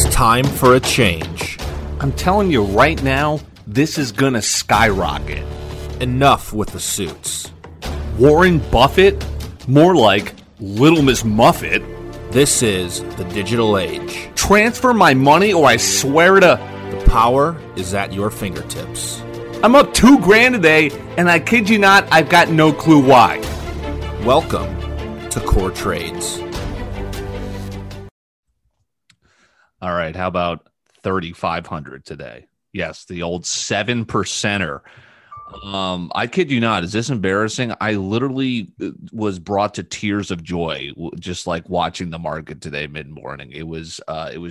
It's time for a change. I'm telling you right now, this is gonna skyrocket. Enough with the suits. Warren Buffett? More like Little Miss Muffet. This is the digital age. Transfer my money or I swear to... The power is at your fingertips. I'm up $2,000 today, and I kid you not, I've got no clue why. Welcome to Core Trades. All right, how about 3,500 today? Yes, the old 7%er. I kid you not, is this embarrassing? I literally was brought to tears of joy just like watching the market today mid-morning. It was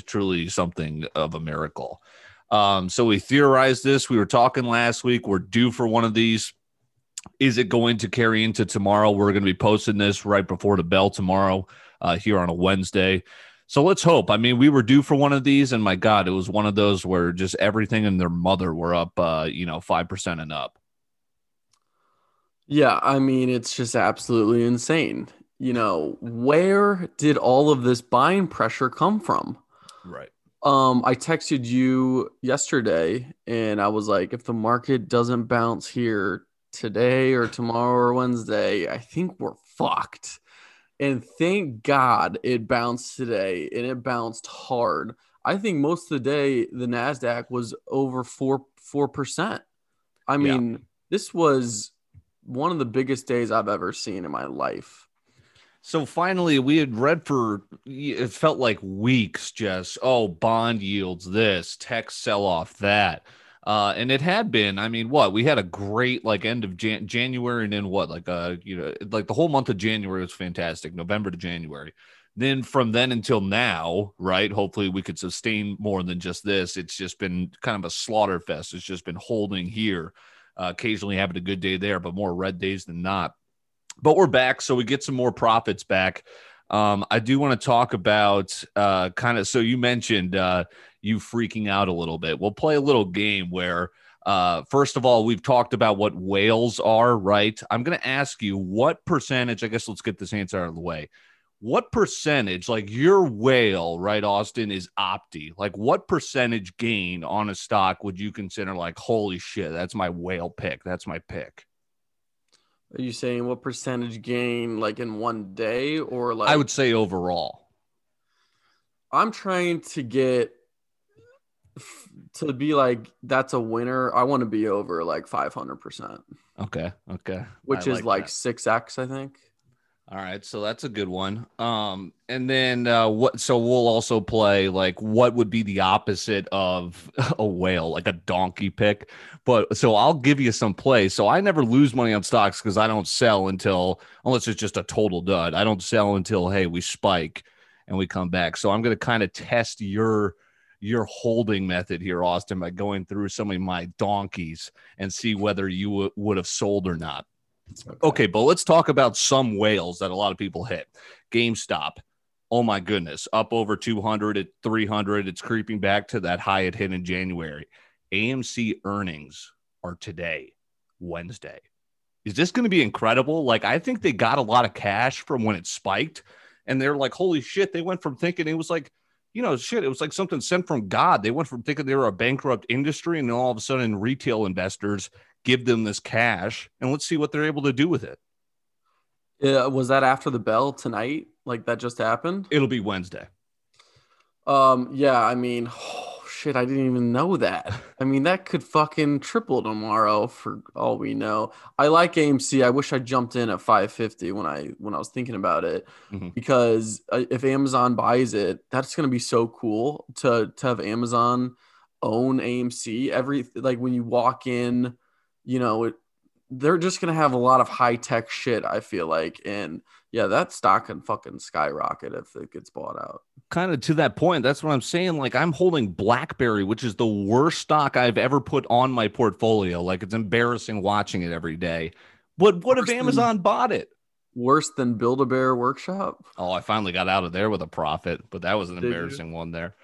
truly something of a miracle. So we theorized this. We were talking last week. We're due for one of these. Is it going to carry into tomorrow? We're going to be posting this right before the bell tomorrow here on a Wednesday. So let's hope. I mean, we were due for one of these, and my God, it was one of those where just everything and their mother were up, 5% and up. Yeah, I mean, it's just absolutely insane. You know, where did all of this buying pressure come from? Right. I texted you yesterday, and I was like, if the market doesn't bounce here today or tomorrow or Wednesday, I think we're fucked. And thank God it bounced today, and it bounced hard. I think most of the day, the NASDAQ was over 4%. I mean, This was one of the biggest days I've ever seen in my life. So finally, we had read for, it felt like weeks, just, bond yields this, tech sell-off that. And it had been, I mean, we had a great end of January and then the whole month of January was fantastic, November to January. Then from then until now, right, hopefully we could sustain more than just this. It's just been kind of a slaughter fest. It's just been holding here, occasionally having a good day there, but more red days than not. But we're back, so we get some more profits back. I do want to talk about so you mentioned you freaking out a little bit. We'll play a little game where, first of all, we've talked about what whales are, right? I'm going to ask you what percentage, I guess let's get this answer out of the way. What percentage, like your whale, right, Austin, is Opti? Like what percentage gain on a stock would you consider like, holy shit, that's my whale pick. That's my pick. Are you saying what percentage gain like in one day or like? I would say overall. I'm trying to get to be like, that's a winner. I want to be over like 500%. Okay. Which is like 6X, I think. All right. So that's a good one. And then so we'll also play like what would be the opposite of a whale, like a donkey pick. But so I'll give you some plays. So I never lose money on stocks because I don't sell unless it's just a total dud. I don't sell until, hey, we spike and we come back. So I'm going to kind of test your holding method here, Austin, by going through some of my donkeys and see whether you would have sold or not. Okay, but let's talk about some whales that a lot of people hit. GameStop, oh my goodness, up over 200 at 300. It's creeping back to that high it hit in January. AMC earnings are today, Wednesday. Is this going to be incredible? Like, I think they got a lot of cash from when it spiked, and they're like, holy shit, they went from thinking it was like, you know, shit, it was like something sent from God. They went from thinking they were a bankrupt industry, and then all of a sudden retail investors give them this cash, and let's see what they're able to do with it. Yeah, was that after the bell tonight? Like that just happened? It'll be Wednesday. Yeah, I mean, I didn't even know that. I mean, that could fucking triple tomorrow for all we know. I like AMC. I wish I jumped in at 550 when I was thinking about it, because if Amazon buys it, that's going to be so cool to have Amazon own AMC. When you walk in, you know, they're just going to have a lot of high tech shit, I feel like. And yeah, that stock can fucking skyrocket if it gets bought out. Kind of to that point. That's what I'm saying. Like I'm holding BlackBerry, which is the worst stock I've ever put on my portfolio. Like it's embarrassing watching it every day. But what if Amazon bought it? Worse than Build-A-Bear Workshop. Oh, I finally got out of there with a profit, but that was an embarrassing one there.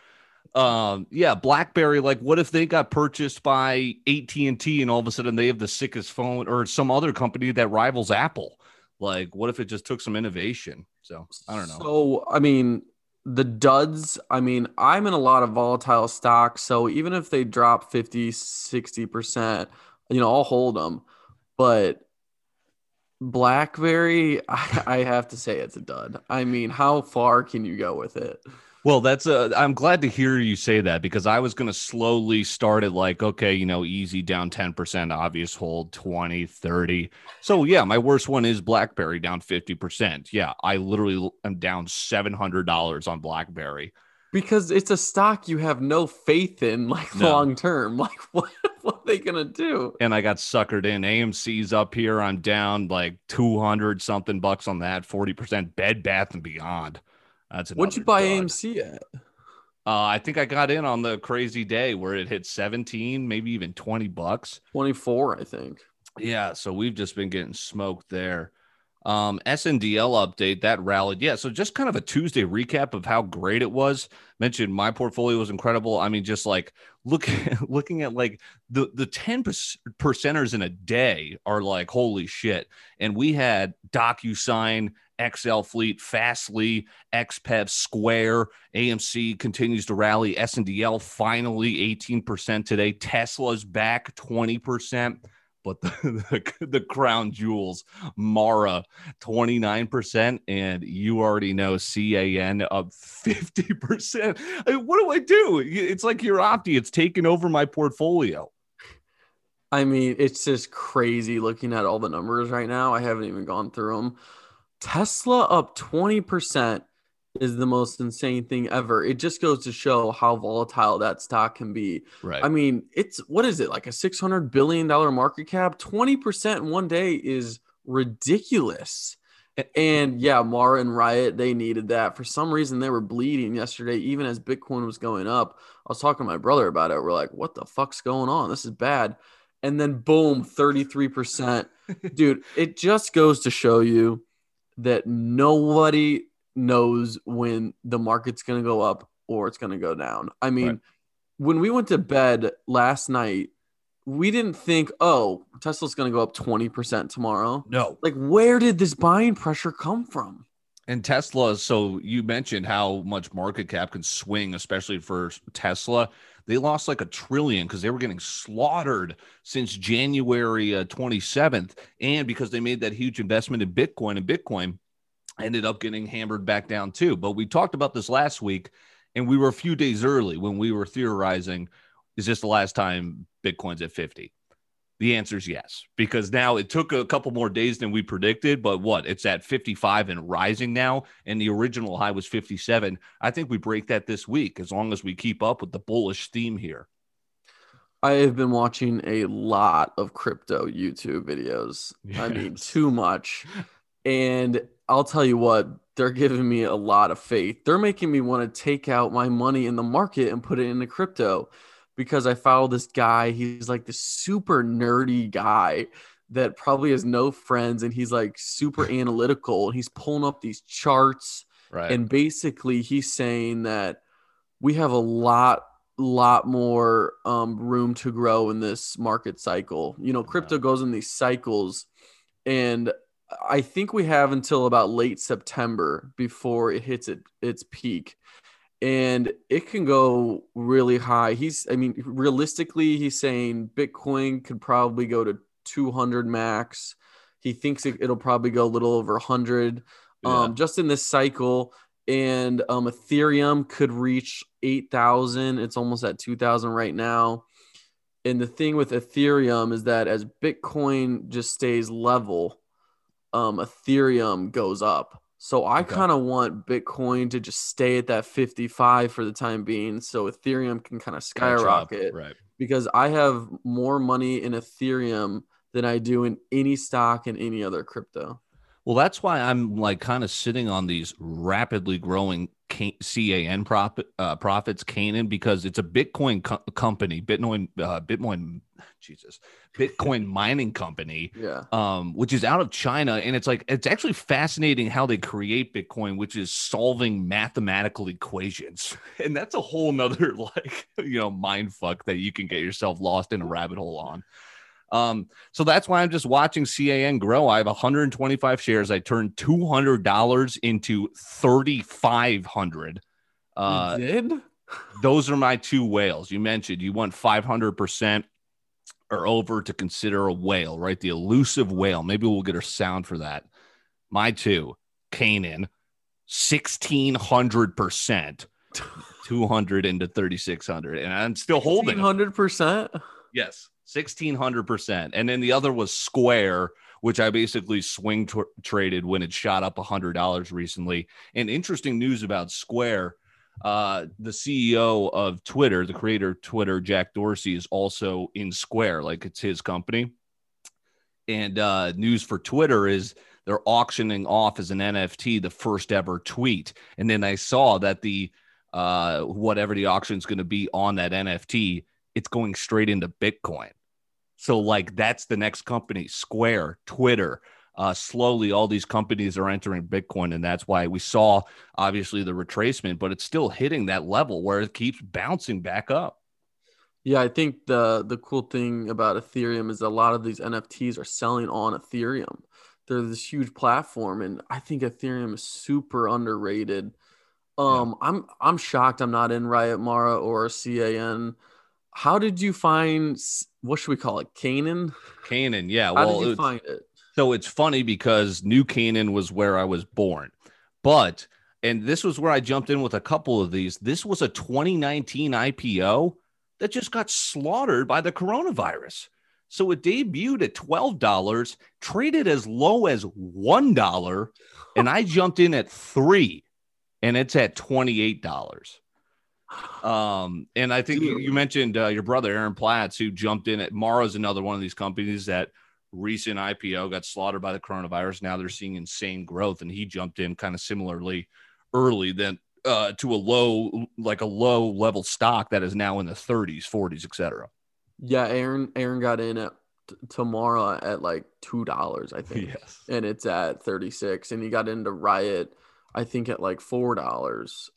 Yeah, BlackBerry, like what if they got purchased by AT&T and all of a sudden they have the sickest phone or some other company that rivals Apple? Like what if it just took some innovation? So I don't know. So I mean, The duds, I mean, I'm in a lot of volatile stocks, so even if they drop 50, 60%, you know, I'll hold them. But BlackBerry, I have to say it's a dud. I mean, how far can you go with it? Well, that's I'm glad to hear you say that, because I was going to slowly start it like, okay, you know, easy down 10%, obvious hold 20, 30. So yeah, my worst one is BlackBerry down 50%. Yeah, I literally am down $700 on BlackBerry. Because it's a stock you have no faith in, like, no. Long term. Like, what are they gonna do? And I got suckered in. AMC's up here. I'm down like 200 something bucks on that. 40%. Bed Bath and Beyond. That's another. What'd you buy dud. AMC at? I think I got in on the crazy day where it hit 17, maybe even 20 bucks. 24, I think. Yeah. So we've just been getting smoked there. SNDL update that rallied. Yeah. So just kind of a Tuesday recap of how great it was. Mentioned my portfolio was incredible. I mean, just like looking at like the 10 percenters in a day are like, holy shit. And we had DocuSign, XL Fleet, Fastly, Xpev, Square, AMC continues to rally. SNDL finally 18% today. Tesla's back 20%. But the crown jewels, Mara, 29%. And you already know CAN up 50%. I mean, what do I do? It's like your Opti. It's taken over my portfolio. I mean, it's just crazy looking at all the numbers right now. I haven't even gone through them. Tesla up 20% is the most insane thing ever. It just goes to show how volatile that stock can be. Right. I mean, it's, what is it, like a $600 billion market cap? 20% in one day is ridiculous. And yeah, Mara and Riot, they needed that. For some reason, they were bleeding yesterday, even as Bitcoin was going up. I was talking to my brother about it. We're like, what the fuck's going on? This is bad. And then boom, 33%. Dude, it just goes to show you that nobody knows when the market's going to go up or it's going to go down. I mean, right. When we went to bed last night, we didn't think, oh, Tesla's going to go up 20% tomorrow. No. Like, where did this buying pressure come from? And Tesla, so you mentioned how much market cap can swing, especially for Tesla. They lost like $1 trillion because they were getting slaughtered since January 27th. And because they made that huge investment in Bitcoin, and Bitcoin ended up getting hammered back down too. But we talked about this last week, and we were a few days early when we were theorizing, is this the last time Bitcoin's at 50? The answer is yes, because now it took a couple more days than we predicted, but what? It's at 55 and rising now, and the original high was 57. I think we break that this week as long as we keep up with the bullish theme here. I have been watching a lot of crypto YouTube videos. Yes. I mean, too much. And I'll tell you what, they're giving me a lot of faith. They're making me want to take out my money in the market and put it into crypto. Because I follow this guy, he's like this super nerdy guy that probably has no friends, and he's like super analytical, and he's pulling up these charts, right. And basically he's saying that we have a lot more room to grow in this market cycle. You know, crypto goes in these cycles, and I think we have until about late September before it hits its peak. And it can go really high. Realistically, he's saying Bitcoin could probably go to 200 max. He thinks it'll probably go a little over 100 just in this cycle. And Ethereum could reach 8,000. It's almost at 2,000 right now. And the thing with Ethereum is that as Bitcoin just stays level, Ethereum goes up. So I kind of want Bitcoin to just stay at that 55 for the time being, so Ethereum can kind of skyrocket. Right. Because I have more money in Ethereum than I do in any stock and any other crypto. Well, that's why I'm like kind of sitting on these rapidly growing CAN profits, Canaan, because it's a Bitcoin company, Bitcoin mining company, which is out of China. And it's like, it's actually fascinating how they create Bitcoin, which is solving mathematical equations. And that's a whole nother, like, you know, mind fuck that you can get yourself lost in a rabbit hole on. So that's why I'm just watching CAN grow. I have 125 shares. I turned $200 into $3,500 You did? Those are my two whales. You mentioned you want 500% or over to consider a whale, right? The elusive whale. Maybe we'll get a sound for that. My two, Canaan, 1,600%, 200 into 3,600. And I'm still holding 100%. Yes, 1,600%. And then the other was Square, which I basically swing traded when it shot up $100 recently. And interesting news about Square. The CEO of Twitter, the creator of Twitter, Jack Dorsey, is also in Square, like it's his company. And news for Twitter is they're auctioning off as an NFT the first ever tweet. And then I saw that the whatever the auction is going to be on that NFT, it's going straight into Bitcoin. So like that's the next company, Square, Twitter. Slowly, all these companies are entering Bitcoin, and that's why we saw, obviously, the retracement, but it's still hitting that level where it keeps bouncing back up. Yeah, I think the cool thing about Ethereum is a lot of these NFTs are selling on Ethereum. They're this huge platform, and I think Ethereum is super underrated. Yeah. I'm shocked I'm not in Riot, Mara, or CAN. How did you find, what should we call it, Canaan? Canaan, yeah. How did you find it? So it's funny because New Canaan was where I was born, but, and this was where I jumped in with a couple of these. This was a 2019 IPO that just got slaughtered by the coronavirus. So it debuted at $12, traded as low as $1, and I jumped in at $3, and it's at $28. And I think you mentioned your brother, Aaron Platts, who jumped in at Mara's, another one of these companies that recent IPO got slaughtered by the coronavirus. Now they're seeing insane growth, and he jumped in kind of similarly early then to a low level stock that is now in the 30s, 40s, etc. Yeah, Aaron got in at tomorrow at like $2, I think. Yes. And it's at 36, and he got into Riot, I think, at like $4.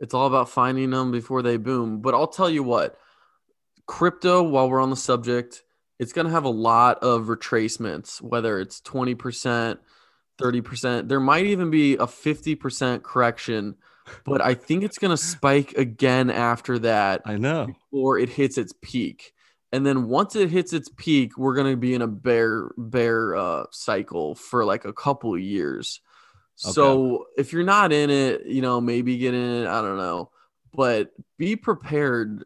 It's all about finding them before they boom. But I'll tell you what, crypto, while we're on the subject, it's going to have a lot of retracements, whether it's 20%, 30%. There might even be a 50% correction, but I think it's going to spike again after that. I know. Before it hits its peak. And then once it hits its peak, we're going to be in a bear cycle for like a couple of years. Okay. So if you're not in it, maybe get in it. I don't know. But be prepared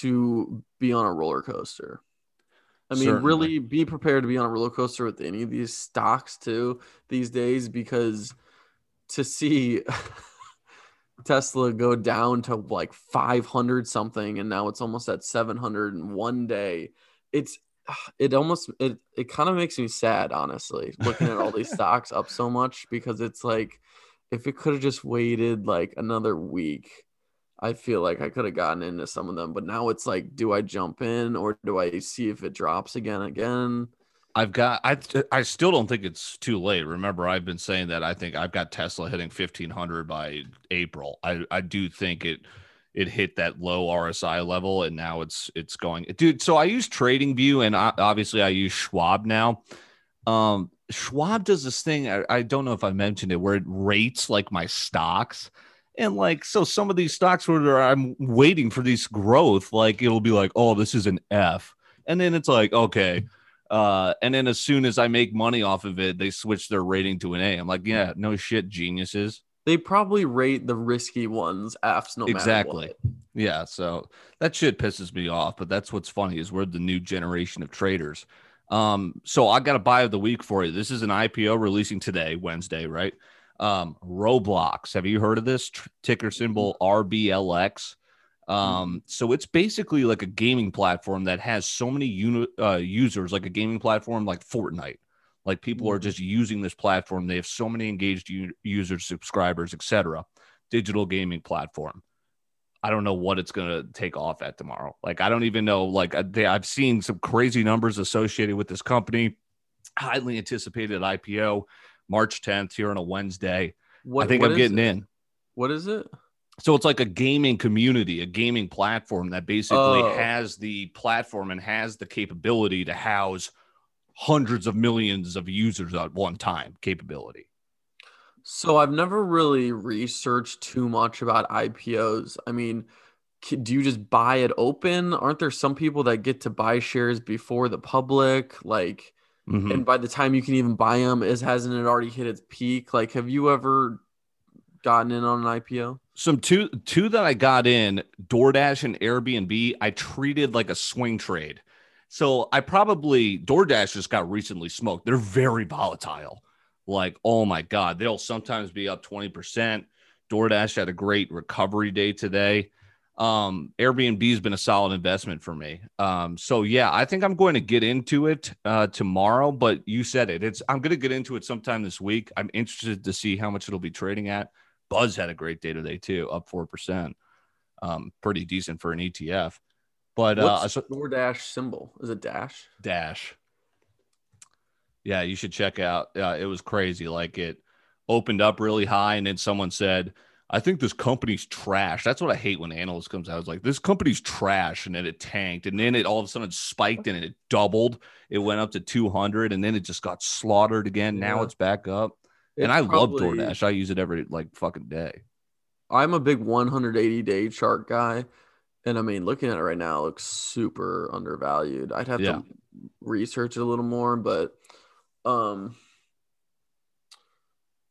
to be on a roller coaster. I mean, certainly. Really be prepared to be on a roller coaster with any of these stocks too these days, because to see Tesla go down to like 500 something and now it's almost at 700 in one day, it kind of makes me sad, honestly, looking at all these stocks up so much, because it's like if it could have just waited like another week, I feel like I could have gotten into some of them, but now it's like, do I jump in or do I see if it drops again? I still don't think it's too late. Remember, I've been saying that I think I've got Tesla hitting 1,500 by April. I do think it hit that low RSI level, and now it's going, dude. So I use TradingView, and obviously I use Schwab now. Schwab does this thing. I don't know if I mentioned it, where it rates like my stocks. And like, so some of these stocks where I'm waiting for this growth, like it'll be like, oh, this is an F. And then it's like, okay. And then as soon as I make money off of it, they switch their rating to an A. I'm like, yeah, no shit, geniuses. They probably rate the risky ones Fs no matter exactly. What. Yeah. So that shit pisses me off. But that's what's funny is we're the new generation of traders. So I got a buy of the week for you. This is an IPO releasing today, Wednesday, right? Roblox. Have you heard of this? Ticker symbol RBLX. So it's basically like a gaming platform that has so many users, like a gaming platform like Fortnite. Like people are just using this platform. They have so many engaged users, subscribers, etc. Digital gaming platform. I don't know what it's going to take off at tomorrow. Like I don't even know. Like I've seen some crazy numbers associated with this company. Highly anticipated IPO. March 10th here on a Wednesday. I'm getting in. What is it? So it's like a gaming community, a gaming platform that basically has the platform and has the capability to house hundreds of millions of users at one time capability. So I've never really researched too much about IPOs. I mean, do you just buy it open? Aren't there some people that get to buy shares before the public? Like, and by the time you can even buy them, hasn't it already hit its peak? Like, have you ever gotten in on an IPO? Two that I got in, DoorDash and Airbnb, I treated like a swing trade. So I probably, DoorDash just got recently smoked. They're very volatile. Like, oh my God, they'll sometimes be up 20%. DoorDash had a great recovery day today. Airbnb has been a solid investment for me. So yeah, I think I'm going to get into it tomorrow, but you said it. I'm going to get into it sometime this week. I'm interested to see how much it'll be trading at. Buzz had a great day today too, up 4%. Pretty decent for an ETF. But what's DoorDash symbol? Is it dash? Dash. Yeah, you should check out. It was crazy. Like, it opened up really high, and then someone said, I think this company's trash. That's what I hate when analysts comes out. I was like, this company's trash. And then it tanked. And then it all of a sudden spiked and it doubled. It went up to 200 and then it just got slaughtered again. Yeah. Now it's back up. And I love DoorDash. I use it every like fucking day. I'm a big 180-day chart guy. And I mean, looking at it right now, it looks super undervalued. I'd have to research it a little more, but I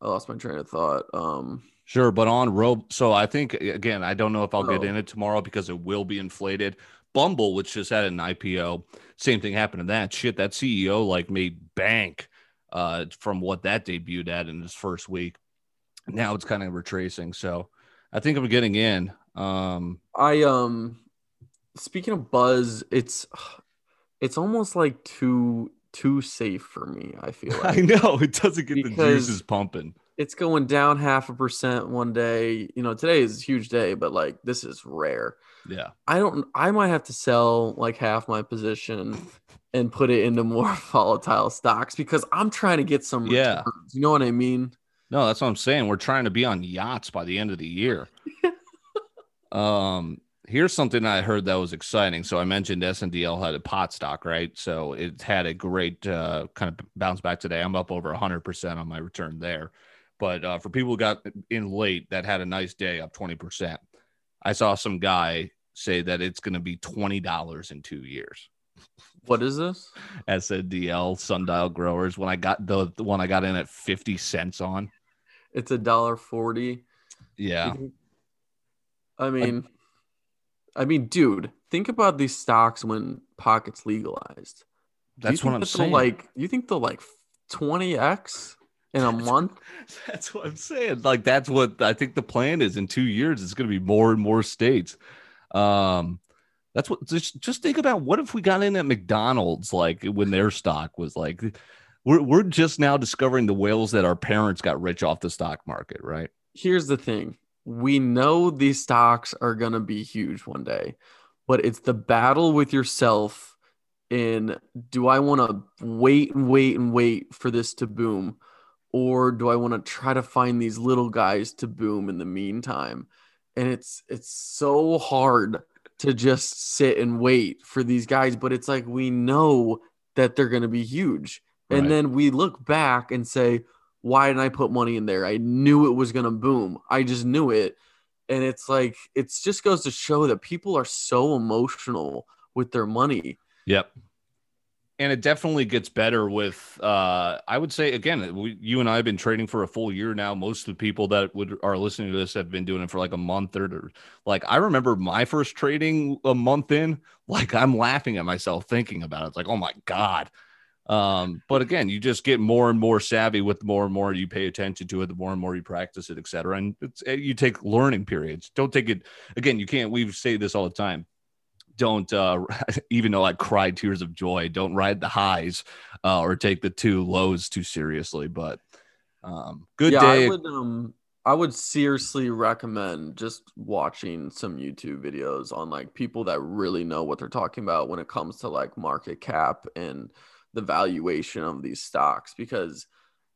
lost my train of thought. Sure, but on so I think, again, I don't know if I'll get in it tomorrow because it will be inflated. Bumble, which just had an IPO, same thing happened to that. Shit, that CEO like made bank from what that debuted at in his first week. Now it's kind of retracing. So I think I'm getting in. Speaking of Buzz, it's almost like too safe for me, I feel like. I know, it doesn't get the juices pumping. It's going down 0.5% one day. You know, today is a huge day, but like, this is rare. Yeah. I might have to sell like half my position and put it into more volatile stocks because I'm trying to get some returns. You know what I mean? No, that's what I'm saying. We're trying to be on yachts by the end of the year. Here's something I heard that was exciting. So I mentioned SNDL had a pot stock, right? So it had a great kind of bounce back today. I'm up over 100% on my return there. But for people who got in late, that had a nice day, up 20%. I saw some guy say that it's going to be $20 in 2 years. What is this? SNDL, Sundial Growers. When I got the one I got in at 50 cents on. It's $1.40. Yeah. I mean, dude, think about these stocks when pocket's legalized. That's what I'm saying. Like, you think they'll like 20x? In a month? That's what I'm saying. Like, that's what I think the plan is. In 2 years, it's going to be more and more states. That's what, just think about, what if we got in at McDonald's, like when their stock was like, we're just now discovering the whales that our parents got rich off the stock market, right? Here's the thing. We know these stocks are going to be huge one day, but it's the battle with yourself in, do I want to wait for this to boom? Or do I want to try to find these little guys to boom in the meantime? And it's so hard to just sit and wait for these guys. But it's like, we know that they're going to be huge. Right. And then we look back and say, why didn't I put money in there? I knew it was going to boom. I just knew it. And it's like, it just goes to show that people are so emotional with their money. Yep. And it definitely gets better with, I would say, again, you and I have been trading for a full year now. Most of the people that are listening to this have been doing it for like a month or like, I remember my first trading a month in, like I'm laughing at myself thinking about it. It's like, oh my God. But again, you just get more and more savvy with more and more you pay attention to it, the more and more you practice it, et cetera. And you take learning periods. Don't take it. Again, we say this all the time. Don't, even though I cried tears of joy, don't ride the highs or take the two lows too seriously. But good day. I would seriously recommend just watching some YouTube videos on like people that really know what they're talking about when it comes to like market cap and the valuation of these stocks, because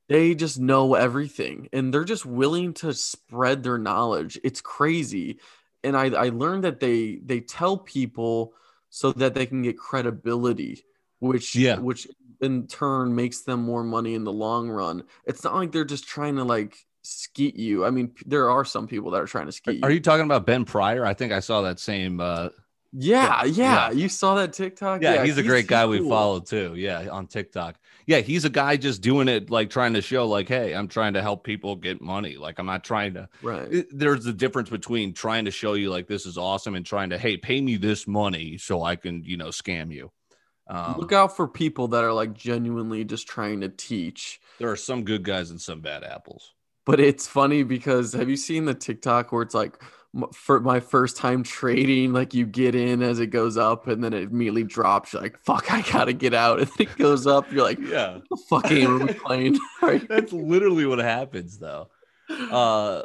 they just know everything and they're just willing to spread their knowledge. It's crazy. And I learned that they tell people so that they can get credibility, which in turn makes them more money in the long run. It's not like they're just trying to like skeet you. I mean, there are some people that are trying to skeet you. Are you talking about Ben Pryor? I think I saw that same. Yeah. You saw that TikTok? Yeah, he's a great guy we follow too. Yeah, on TikTok. Yeah, he's a guy just doing it, like trying to show like, hey, I'm trying to help people get money. Like, I'm not trying to. Right. There's the difference between trying to show you like this is awesome and trying to, hey, pay me this money so I can, you know, scam you. Look out for people that are like genuinely just trying to teach. There are some good guys and some bad apples. But it's funny because have you seen the TikTok where it's like, for my first time trading, like you get in as it goes up and then it immediately drops. You're like, fuck, I gotta get out. And then it goes up. You're like, yeah, what the fuck game are we playing? That's literally what happens though.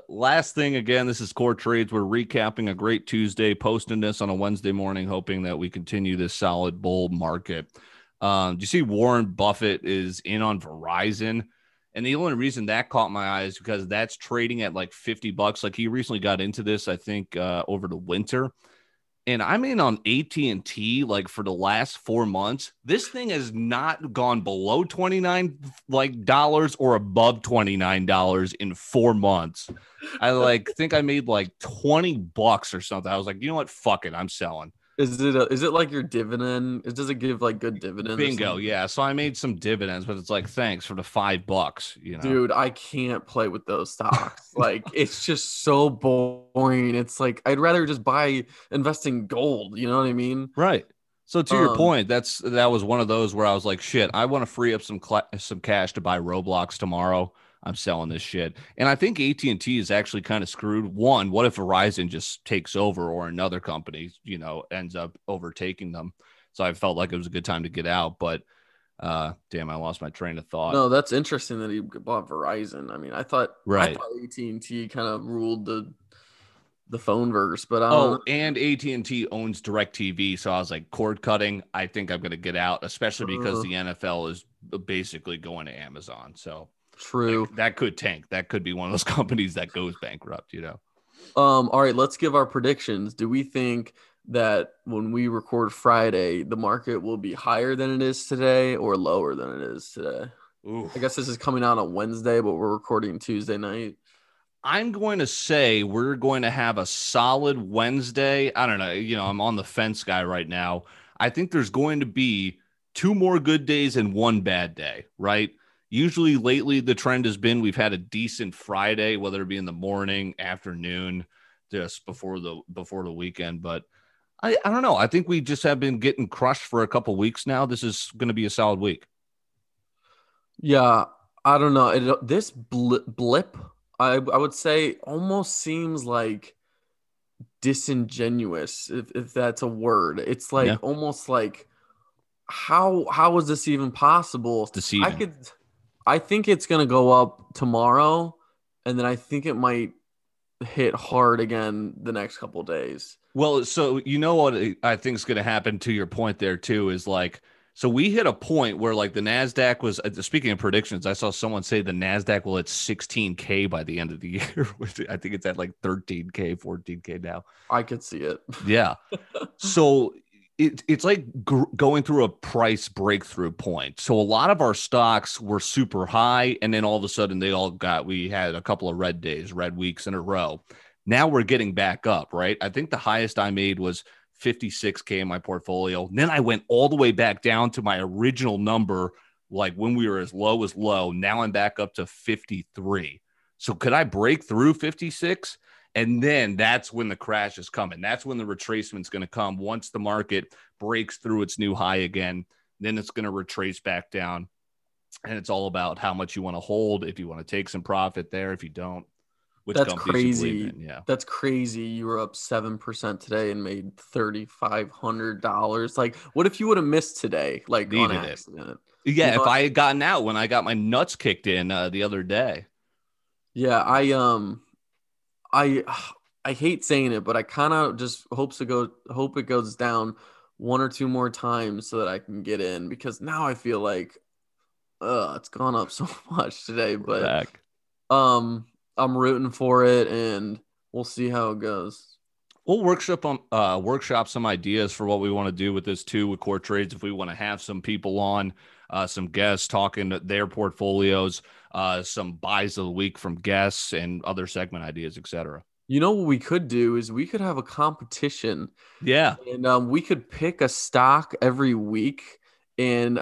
Last thing, again, this is Core Trades. We're recapping a great Tuesday, posting this on a Wednesday morning, hoping that we continue this solid bull market. Do you see Warren Buffett is in on Verizon? And the only reason that caught my eye is because that's trading at like $50. Like he recently got into this, I think, over the winter. And I'm in on AT&T like for the last 4 months. This thing has not gone below $29 like dollars or above $29 in 4 months. I like think I made like $20 or something. I was like, you know what? Fuck it. I'm selling. Is it like your dividend? Does it give like good dividends? Bingo. Yeah. So I made some dividends, but it's like, thanks for the $5, you know, dude, I can't play with those stocks. Like it's just so boring. It's like, I'd rather just invest in gold. You know what I mean? Right. So to your point, that was one of those where I was like, shit, I want to free up some cash to buy Roblox tomorrow. I'm selling this shit. And I think AT&T is actually kind of screwed. One, what if Verizon just takes over or another company, you know, ends up overtaking them? So I felt like it was a good time to get out. But damn, I lost my train of thought. No, that's interesting that he bought Verizon. I mean, I thought AT&T kind of ruled the phone verse, but and AT&T owns DirecTV. So I was like, cord cutting. I think I'm going to get out, especially because the NFL is basically going to Amazon. So. True. Like, that could tank. That could be one of those companies that goes bankrupt, you know? All right, let's give our predictions. Do we think that when we record Friday, the market will be higher than it is today or lower than it is today? Ooh. I guess this is coming out on Wednesday, but we're recording Tuesday night. I'm going to say we're going to have a solid Wednesday. I don't know. You know, I'm on the fence guy right now. I think there's going to be 2 more good days and 1 bad day, right? Usually lately, the trend has been we've had a decent Friday, whether it be in the morning, afternoon, just before the weekend. But I don't know. I think we just have been getting crushed for a couple weeks now. This is going to be a solid week. Yeah, I don't know. This blip, I would say, almost seems like disingenuous, if that's a word. It's like almost like how is this even possible? It's deceiving. I think it's going to go up tomorrow, and then I think it might hit hard again the next couple of days. Well, so you know what I think is going to happen to your point there, too, is like, so we hit a point where like the NASDAQ was, speaking of predictions, I saw someone say the NASDAQ will hit 16K by the end of the year. I think it's at like 13K, 14K now. I could see it. Yeah. So It's like going through a price breakthrough point. So a lot of our stocks were super high, and then all of a sudden we had a couple of red weeks in a row. Now we're getting back up, right? I think the highest I made was 56K in my portfolio. And then I went all the way back down to my original number, like when we were as low. Now I'm back up to 53. So could I break through 56? And then that's when the crash is coming. That's when the retracement is going to come. Once the market breaks through its new high again, then it's going to retrace back down. And it's all about how much you want to hold, if you want to take some profit there, if you don't. Which that's crazy. Yeah. That's crazy. You were up 7% today and made $3,500. Like, what if you would have missed today? Like, on accident? Yeah, if I had gotten out when I got my nuts kicked in the other day. Yeah, I hate saying it, but I kind of just hope it goes down 1 or 2 more times so that I can get in, because now I feel like it's gone up so much today. But I'm rooting for it, and we'll see how it goes. We'll workshop some ideas for what we want to do with this too, with Core Trades, if we want to have some people on. some guests talking their portfolios, some buys of the week from guests and other segment ideas, et cetera. You know what we could do is we could have a competition. Yeah. And we could pick a stock every week. And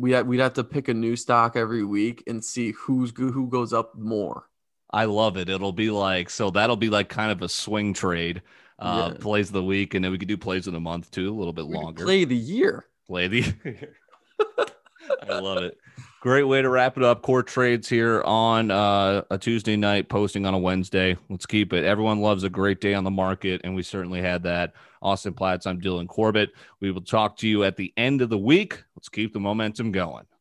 we'd have to pick a new stock every week and see who goes up more. I love it. It'll be like, so that'll be like kind of a swing trade, yeah. Plays of the week. And then we could do plays of the month too, a little bit longer. Play the year. Play the year. I love it. Great way to wrap it up. Core Trades here on a Tuesday night, posting on a Wednesday. Let's keep it. Everyone loves a great day on the market, and we certainly had that. Austin Platts, I'm Dylan Corbett. We will talk to you at the end of the week. Let's keep the momentum going.